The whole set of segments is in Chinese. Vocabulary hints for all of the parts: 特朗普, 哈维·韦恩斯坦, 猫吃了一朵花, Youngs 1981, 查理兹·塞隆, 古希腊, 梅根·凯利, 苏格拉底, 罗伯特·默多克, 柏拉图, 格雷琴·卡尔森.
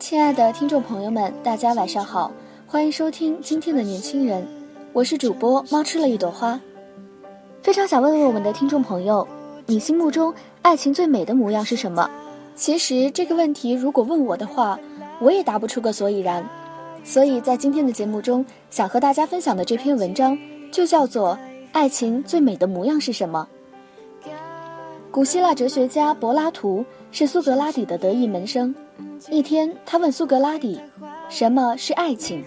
亲爱的听众朋友们，大家晚上好，欢迎收听今天的年轻人，我是主播猫吃了一朵花。非常想问问我们的听众朋友，你心目中爱情最美的模样是什么？其实这个问题如果问我的话，我也答不出个所以然，所以在今天的节目中想和大家分享的这篇文章就叫做爱情最美的模样是什么。古希腊哲学家柏拉图是苏格拉底的得意门生。一天他问苏格拉底，什么是爱情？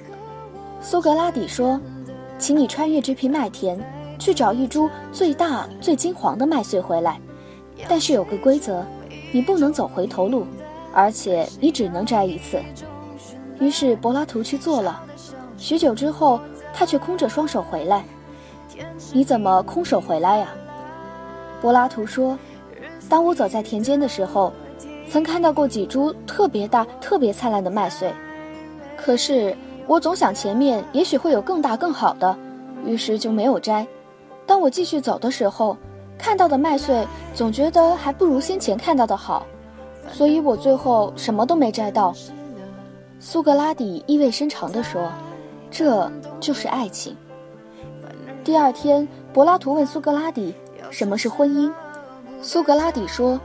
苏格拉底说，请你穿越这片麦田，去找一株最大最金黄的麦穗回来，但是有个规则，你不能走回头路，而且你只能摘一次。于是柏拉图去做了，许久之后他却空着双手回来。你怎么空手回来呀？柏拉图说，当我走在田间的时候，曾看到过几株特别大特别灿烂的麦穗，可是我总想前面也许会有更大更好的，于是就没有摘。当我继续走的时候，看到的麦穗总觉得还不如先前看到的好，所以我最后什么都没摘到。苏格拉底意味深长地说，这就是爱情。第二天柏拉图问苏格拉底，什么是婚姻？苏格拉底说，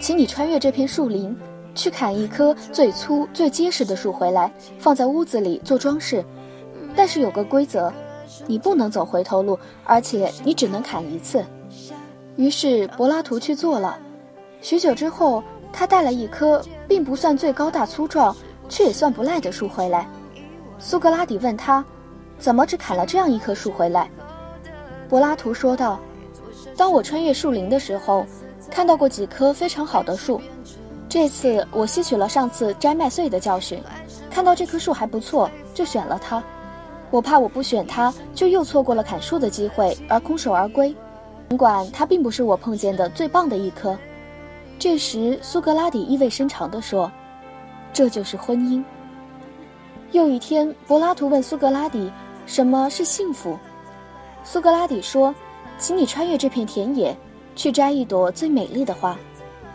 请你穿越这片树林，去砍一棵最粗最结实的树回来，放在屋子里做装饰，但是有个规则，你不能走回头路，而且你只能砍一次。于是柏拉图去做了，许久之后他带了一棵并不算最高大粗壮，却也算不赖的树回来。苏格拉底问他，怎么只砍了这样一棵树回来？柏拉图说道，当我穿越树林的时候，看到过几棵非常好的树，这次我吸取了上次摘麦穗的教训，看到这棵树还不错，就选了它。我怕我不选它，就又错过了砍树的机会而空手而归，尽管它并不是我碰见的最棒的一棵。这时苏格拉底意味深长地说，这就是婚姻。又一天柏拉图问苏格拉底，什么是幸福？苏格拉底说，请你穿越这片田野，去摘一朵最美丽的花，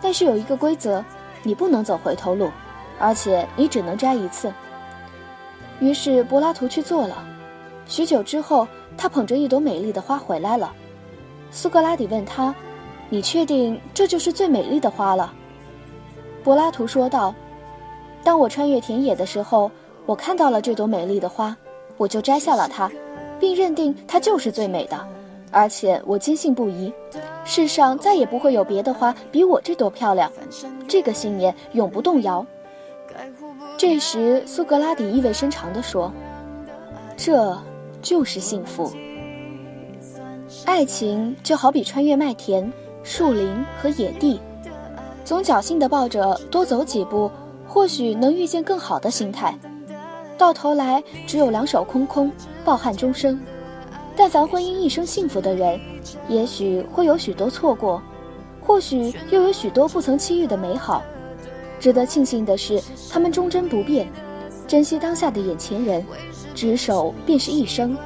但是有一个规则，你不能走回头路，而且你只能摘一次。于是柏拉图去做了，许久之后他捧着一朵美丽的花回来了。苏格拉底问他，你确定这就是最美丽的花了？柏拉图说道，当我穿越田野的时候，我看到了这朵美丽的花，我就摘下了它，并认定它就是最美的，而且我坚信不疑，世上再也不会有别的花比我这朵漂亮，这个信念永不动摇。这时苏格拉底意味深长地说，这就是幸福。爱情就好比穿越麦田、树林和野地，总侥幸地抱着多走几步或许能遇见更好的心态，到头来只有两手空空，抱憾终生。但凡婚姻一生幸福的人，也许会有许多错过，或许又有许多不曾期遇的美好。值得庆幸的是，他们忠贞不变，珍惜当下的眼前人，执手便是一生。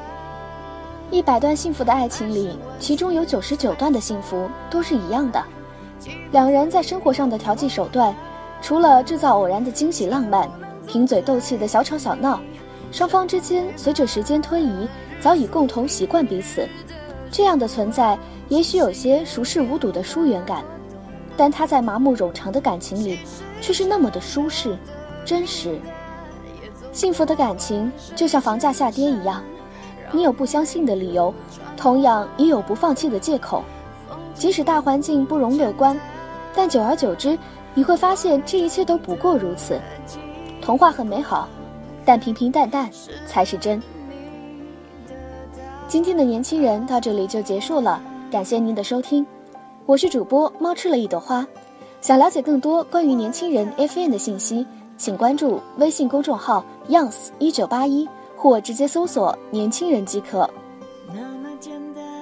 100段幸福的爱情里，其中有99段的幸福都是一样的。两人在生活上的调剂手段，除了制造偶然的惊喜浪漫，贫嘴斗气的小吵小闹，双方之间随着时间推移早已共同习惯彼此。这样的存在也许有些熟视无睹的疏远感，但它在麻木冗长的感情里却是那么的舒适真实。幸福的感情就像房价下跌一样，你有不相信的理由，同样也有不放弃的借口。即使大环境不容乐观，但久而久之你会发现这一切都不过如此。童话很美好，但平平淡淡才是真。今天的年轻人到这里就结束了，感谢您的收听。我是主播猫吃了一朵花。想了解更多关于年轻人 FN 的信息，请关注微信公众号 Youngs 1981，或直接搜索“年轻人”即可。那么简单。